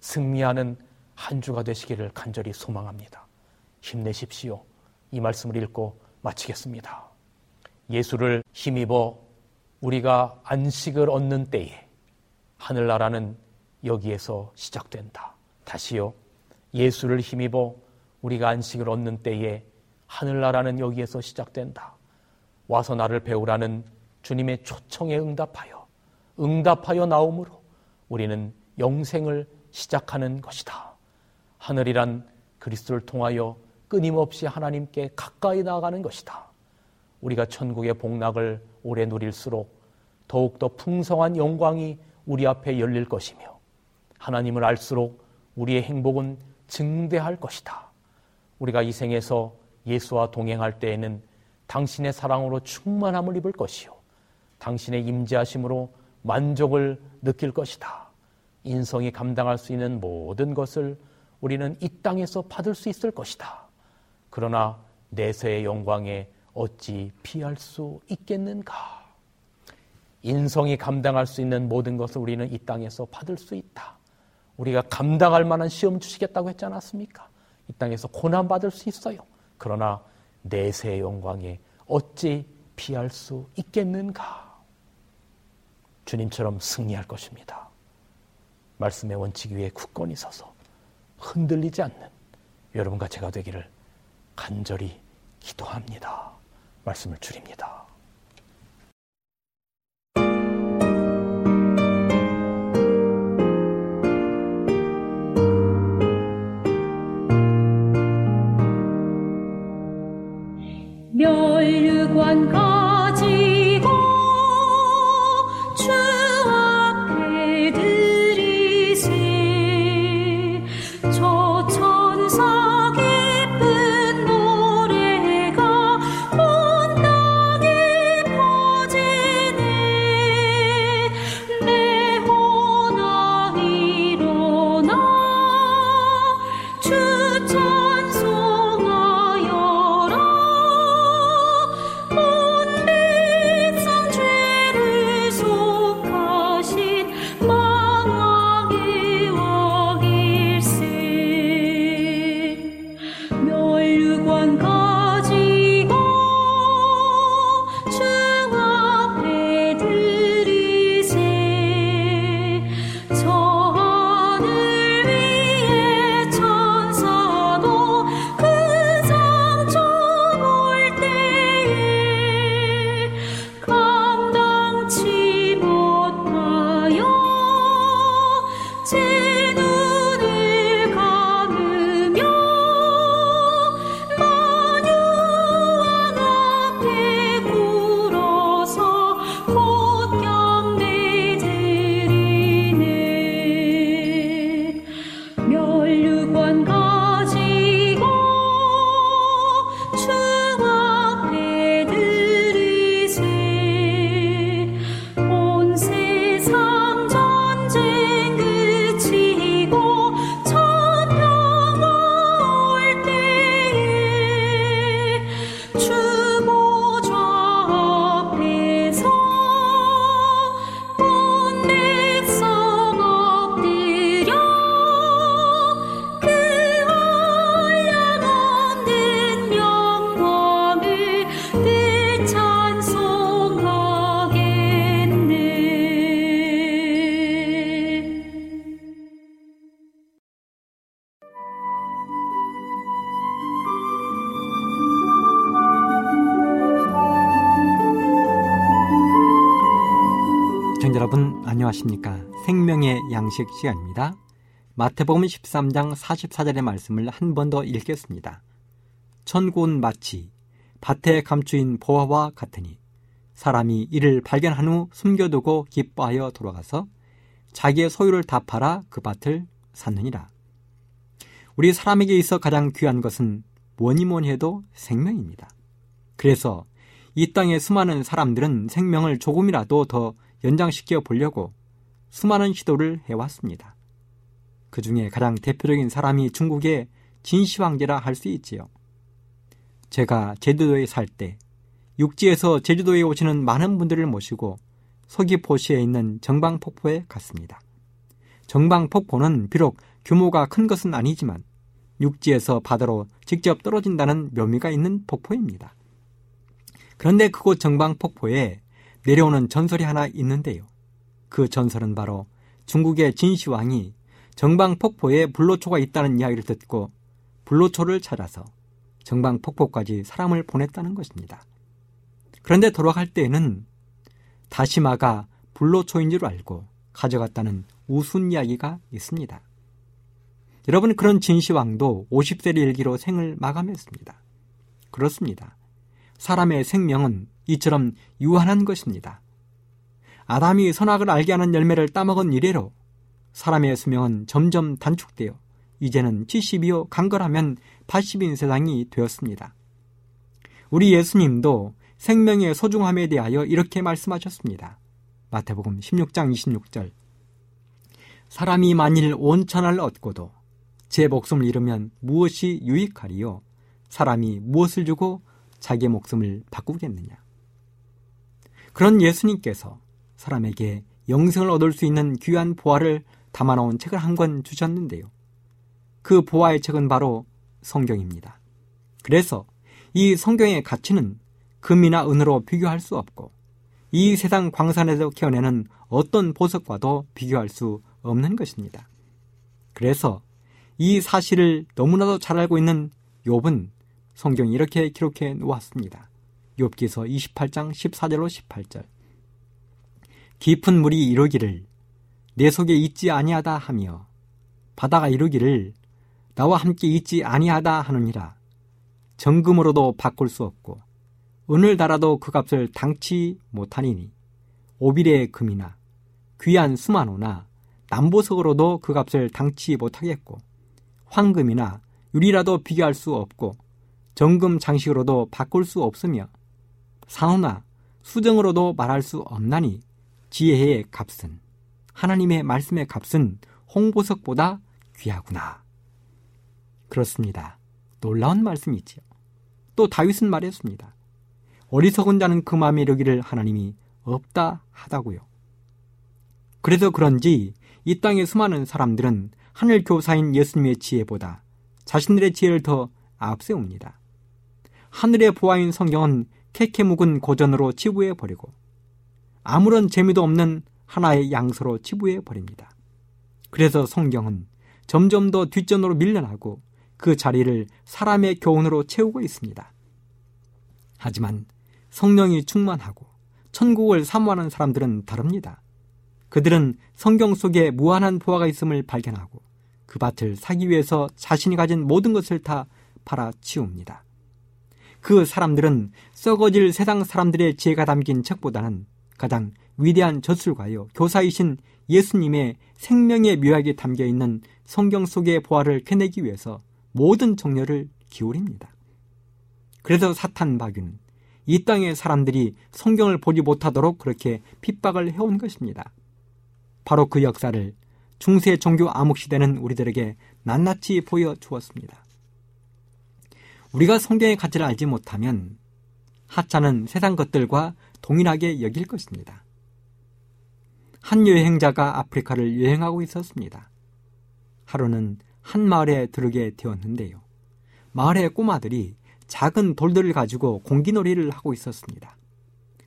승리하는 한 주가 되시기를 간절히 소망합니다. 힘내십시오. 이 말씀을 읽고 마치겠습니다. 예수를 힘입어 우리가 안식을 얻는 때에 하늘나라는 여기에서 시작된다. 다시요. 예수를 힘입어 우리가 안식을 얻는 때에 하늘나라는 여기에서 시작된다. 와서 나를 배우라는 주님의 초청에 응답하여 응답하여 나오므로 우리는 영생을 시작하는 것이다. 하늘이란 그리스도를 통하여 끊임없이 하나님께 가까이 나아가는 것이다. 우리가 천국의 복락을 오래 누릴수록 더욱더 풍성한 영광이 우리 앞에 열릴 것이며 하나님을 알수록 우리의 행복은 증대할 것이다. 우리가 이 생에서 예수와 동행할 때에는 당신의 사랑으로 충만함을 입을 것이요 당신의 임재하심으로 만족을 느낄 것이다. 인성이 감당할 수 있는 모든 것을 우리는 이 땅에서 받을 수 있을 것이다. 그러나 내세의 영광에 어찌 피할 수 있겠는가? 인성이 감당할 수 있는 모든 것을 우리는 이 땅에서 받을 수 있다. 우리가 감당할 만한 시험 주시겠다고 했지 않았습니까? 이 땅에서 고난받을 수 있어요. 그러나 내세의 영광에 어찌 피할 수 있겠는가? 주님처럼 승리할 것입니다. 말씀의 원칙 위에 굳건히 서서 흔들리지 않는 여러분과 제가 되기를 간절히 기도합니다. 말씀을 드립니다. 멸류관 가지고 주 앞에 드리세. 저 천사 깊은 노래가 온 땅에 여러분 안녕하십니까? 생명의 양식 시간입니다. 마태복음 십삼 장 사십사 절의 말씀을 한 번 더 읽겠습니다. 천군 마치 밭에 감추인 보화와 같으니 사람이 이를 발견한 후 숨겨두고 기뻐하여 돌아가서 자기의 소유를 다 팔아 그 밭을 샀느니라. 우리 사람에게 있어 가장 귀한 것은 뭐니 뭐니 해도 생명입니다. 그래서 이 땅의 수많은 사람들은 생명을 조금이라도 더 연장시켜 보려고 수많은 시도를 해왔습니다. 그 중에 가장 대표적인 사람이 중국의 진시 황제라 할 수 있지요. 제가 제주도에 살 때 육지에서 제주도에 오시는 많은 분들을 모시고 서귀포시에 있는 정방폭포에 갔습니다. 정방폭포는 비록 규모가 큰 것은 아니지만 육지에서 바다로 직접 떨어진다는 묘미가 있는 폭포입니다. 그런데 그곳 정방폭포에 내려오는 전설이 하나 있는데요. 그 전설은 바로 중국의 진시황이 정방폭포에 불로초가 있다는 이야기를 듣고 불로초를 찾아서 정방폭포까지 사람을 보냈다는 것입니다. 그런데 돌아갈 때에는 다시마가 불로초인 줄 알고 가져갔다는 우스운 이야기가 있습니다. 여러분, 그런 진시황도 오십 세를 일기로 생을 마감했습니다. 그렇습니다. 사람의 생명은 이처럼 유한한 것입니다. 아담이 선악을 알게 하는 열매를 따먹은 이래로 사람의 수명은 점점 단축되어 이제는 칠십이요 강건하면 팔십인 세상이 되었습니다. 우리 예수님도 생명의 소중함에 대하여 이렇게 말씀하셨습니다. 마태복음 십육 장 이십육 절, 사람이 만일 온 천하를 얻고도 제 목숨을 잃으면 무엇이 유익하리요? 사람이 무엇을 주고 자기의 목숨을 바꾸겠느냐? 그런 예수님께서 사람에게 영생을 얻을 수 있는 귀한 보화를 담아놓은 책을 한 권 주셨는데요. 그 보화의 책은 바로 성경입니다. 그래서 이 성경의 가치는 금이나 은으로 비교할 수 없고 이 세상 광산에서 캐어내는 어떤 보석과도 비교할 수 없는 것입니다. 그래서 이 사실을 너무나도 잘 알고 있는 욥은 성경이 이렇게 기록해 놓았습니다. 욥기서 이십팔 장 십사 절로 십팔 절, 깊은 물이 이르기를 내 속에 있지 아니하다 하며 바다가 이르기를 나와 함께 있지 아니하다 하느니라. 정금으로도 바꿀 수 없고 은을 달아도 그 값을 당치 못하니니 오빌의 금이나 귀한 수만호나 남보석으로도 그 값을 당치 못하겠고 황금이나 유리라도 비교할 수 없고 정금 장식으로도 바꿀 수 없으며 상호나 수정으로도 말할 수 없나니 지혜의 값은, 하나님의 말씀의 값은 홍보석보다 귀하구나. 그렇습니다. 놀라운 말씀이지요. 또 다윗은 말했습니다. 어리석은 자는 그 마음에 이르기를 하나님이 없다 하다고요. 그래서 그런지 이 땅의 수많은 사람들은 하늘 교사인 예수님의 지혜보다 자신들의 지혜를 더 앞세웁니다. 하늘의 보화인 성경은 캐캐 묵은 고전으로 치부해버리고 아무런 재미도 없는 하나의 양서로 치부해버립니다. 그래서 성경은 점점 더 뒷전으로 밀려나고 그 자리를 사람의 교훈으로 채우고 있습니다. 하지만 성령이 충만하고 천국을 사모하는 사람들은 다릅니다. 그들은 성경 속에 무한한 보화가 있음을 발견하고 그 밭을 사기 위해서 자신이 가진 모든 것을 다 팔아치웁니다. 그 사람들은 썩어질 세상 사람들의 지혜가 담긴 책보다는 가장 위대한 저술가요 교사이신 예수님의 생명의 묘약이 담겨있는 성경 속의 보화를 캐내기 위해서 모든 정열을 기울입니다. 그래서 사탄 마귀는 이 땅의 사람들이 성경을 보지 못하도록 그렇게 핍박을 해온 것입니다. 바로 그 역사를 중세 종교 암흑시대는 우리들에게 낱낱이 보여주었습니다. 우리가 성경의 가치를 알지 못하면 하찮은 세상 것들과 동일하게 여길 것입니다. 한 여행자가 아프리카를 여행하고 있었습니다. 하루는 한 마을에 들르게 되었는데요. 마을의 꼬마들이 작은 돌들을 가지고 공기놀이를 하고 있었습니다.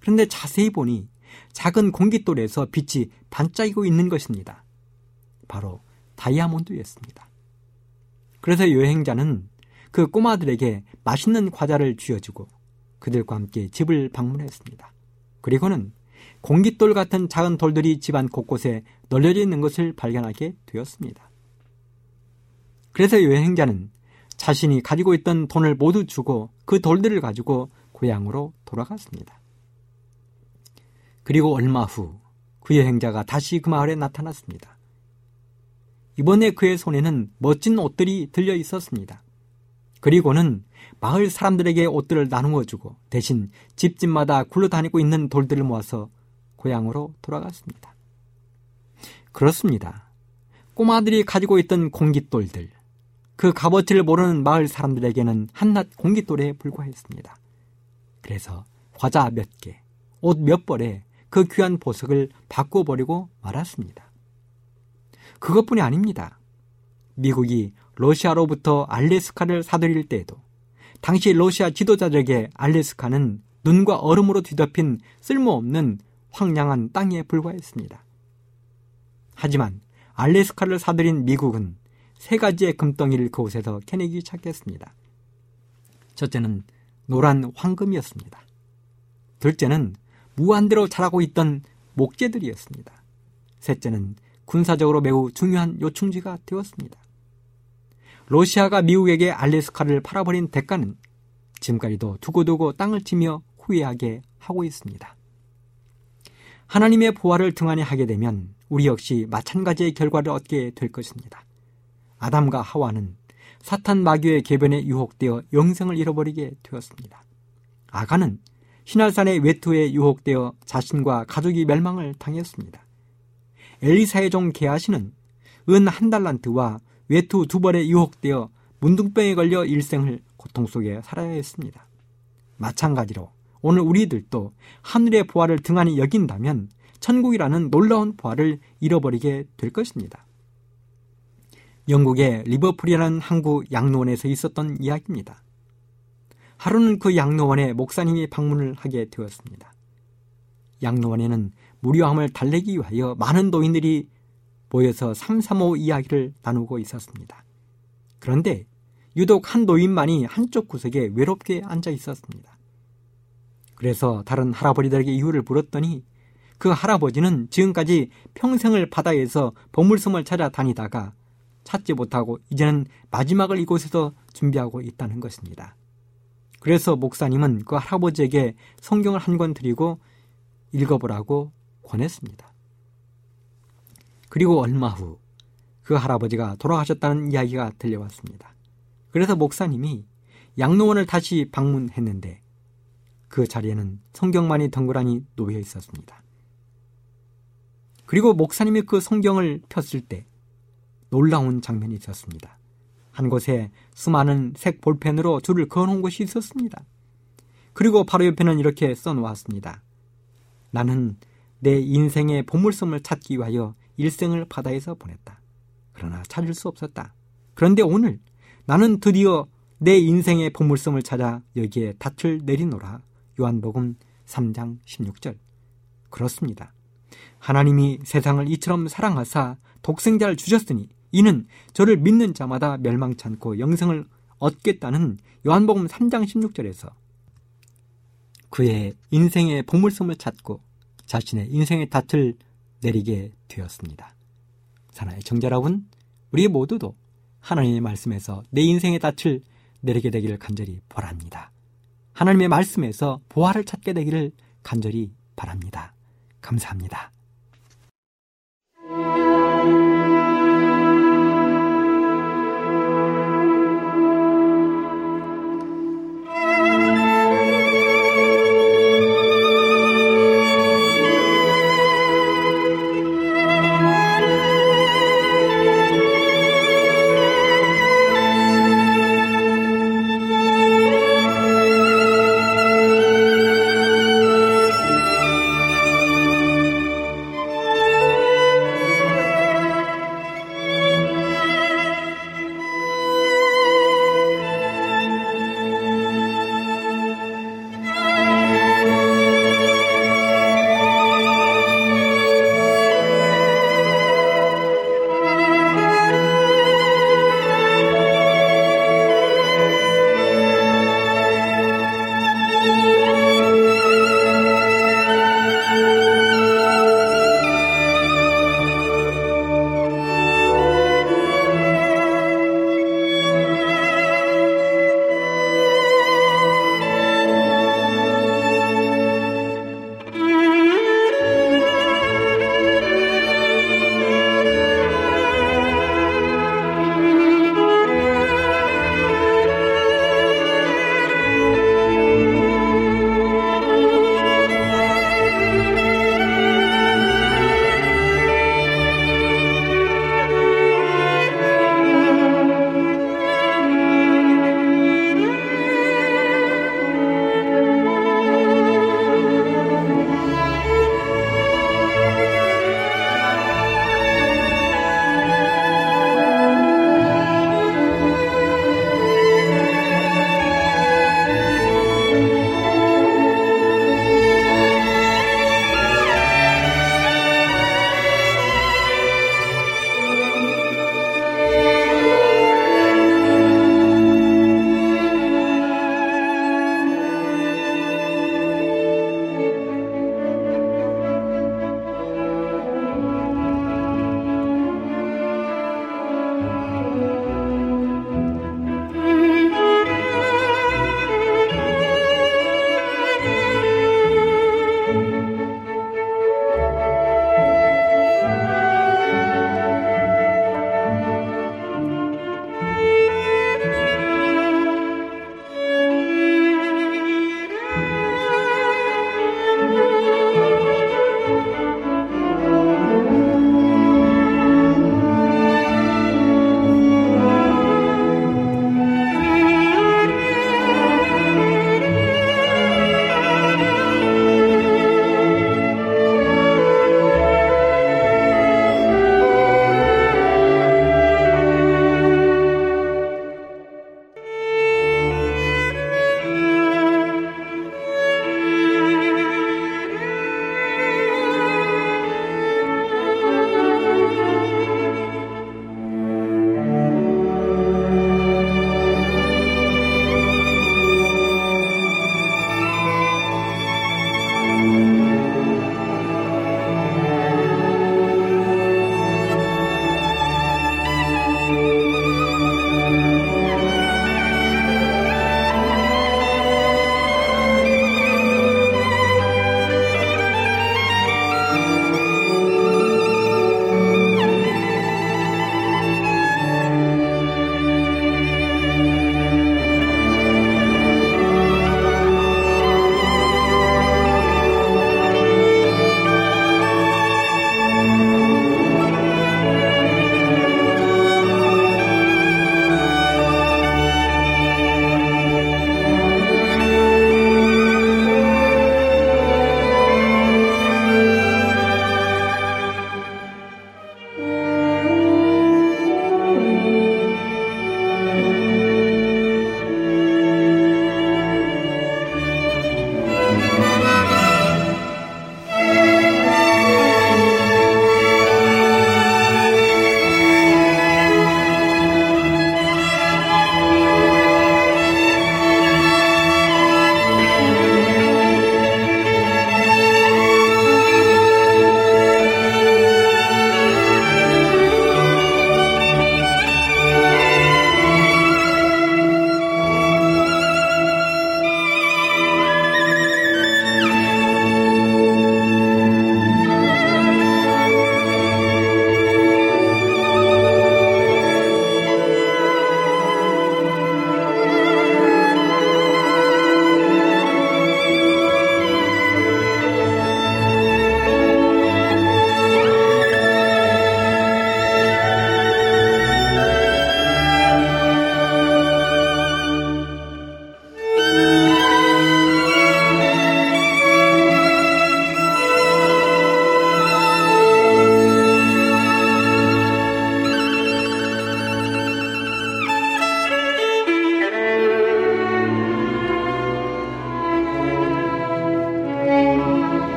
그런데 자세히 보니 작은 공깃돌에서 빛이 반짝이고 있는 것입니다. 바로 다이아몬드였습니다. 그래서 여행자는 그 꼬마들에게 맛있는 과자를 쥐어주고 그들과 함께 집을 방문했습니다. 그리고는 공깃돌 같은 작은 돌들이 집안 곳곳에 널려져 있는 것을 발견하게 되었습니다. 그래서 여행자는 자신이 가지고 있던 돈을 모두 주고 그 돌들을 가지고 고향으로 돌아갔습니다. 그리고 얼마 후 그 여행자가 다시 그 마을에 나타났습니다. 이번에 그의 손에는 멋진 옷들이 들려 있었습니다. 그리고는 마을 사람들에게 옷들을 나누어주고 대신 집집마다 굴러다니고 있는 돌들을 모아서 고향으로 돌아갔습니다. 그렇습니다. 꼬마들이 가지고 있던 공깃돌들, 그 값어치를 모르는 마을 사람들에게는 한낱 공깃돌에 불과했습니다. 그래서 과자 몇 개, 옷 몇 벌에 그 귀한 보석을 바꿔버리고 말았습니다. 그것뿐이 아닙니다. 미국이 러시아로부터 알래스카를 사들일 때에도 당시 러시아 지도자들에게 알래스카는 눈과 얼음으로 뒤덮인 쓸모없는 황량한 땅에 불과했습니다. 하지만 알래스카를 사들인 미국은 세 가지의 금덩이를 그곳에서 캐내기 시작했습니다. 첫째는 노란 황금이었습니다. 둘째는 무한대로 자라고 있던 목재들이었습니다. 셋째는 군사적으로 매우 중요한 요충지가 되었습니다. 러시아가 미국에게 알래스카를 팔아버린 대가는 지금까지도 두고두고 땅을 치며 후회하게 하고 있습니다. 하나님의 보화를 등한히 하게 되면 우리 역시 마찬가지의 결과를 얻게 될 것입니다. 아담과 하와는 사탄 마귀의 계변에 유혹되어 영생을 잃어버리게 되었습니다. 아가는 시날산의 외투에 유혹되어 자신과 가족이 멸망을 당했습니다. 엘리사의 종 게하시는 은 한 달란트와 외투 두 벌에 유혹되어 문둥병에 걸려 일생을 고통 속에 살아야 했습니다. 마찬가지로 오늘 우리들도 하늘의 보화를 등한히 여긴다면 천국이라는 놀라운 보화를 잃어버리게 될 것입니다. 영국의 리버풀이라는 항구 양로원에서 있었던 이야기입니다. 하루는 그 양로원에 목사님이 방문을 하게 되었습니다. 양로원에는 무료함을 달래기 위하여 많은 노인들이 모여서 삼삼오오 이야기를 나누고 있었습니다. 그런데 유독 한 노인만이 한쪽 구석에 외롭게 앉아 있었습니다. 그래서 다른 할아버지들에게 이유를 물었더니 그 할아버지는 지금까지 평생을 바다에서 보물섬을 찾아다니다가 찾지 못하고 이제는 마지막을 이곳에서 준비하고 있다는 것입니다. 그래서 목사님은 그 할아버지에게 성경을 한 권 드리고 읽어보라고 권했습니다. 그리고 얼마 후 그 할아버지가 돌아가셨다는 이야기가 들려왔습니다. 그래서 목사님이 양로원을 다시 방문했는데 그 자리에는 성경만이 덩그라니 놓여 있었습니다. 그리고 목사님이 그 성경을 폈을 때 놀라운 장면이 있었습니다. 한 곳에 수많은 색 볼펜으로 줄을 그어놓은 것이 있었습니다. 그리고 바로 옆에는 이렇게 써놓았습니다. 나는 내 인생의 보물섬을 찾기 위하여 일생을 바다에서 보냈다. 그러나 찾을 수 없었다. 그런데 오늘 나는 드디어 내 인생의 보물섬을 찾아 여기에 닻을 내리노라. 요한복음 삼 장 십육 절. 그렇습니다. 하나님이 세상을 이처럼 사랑하사 독생자를 주셨으니 이는 저를 믿는 자마다 멸망치 않고 영생을 얻겠다는 요한복음 삼 장 십육 절에서 그의 인생의 보물섬을 찾고 자신의 인생의 닻을 내리게 되었습니다. 사랑하는 청자 여러분, 우리 모두도 하나님의 말씀에서 내 인생의 닻을 내리게 되기를 간절히 바랍니다. 하나님의 말씀에서 보화를 찾게 되기를 간절히 바랍니다. 감사합니다.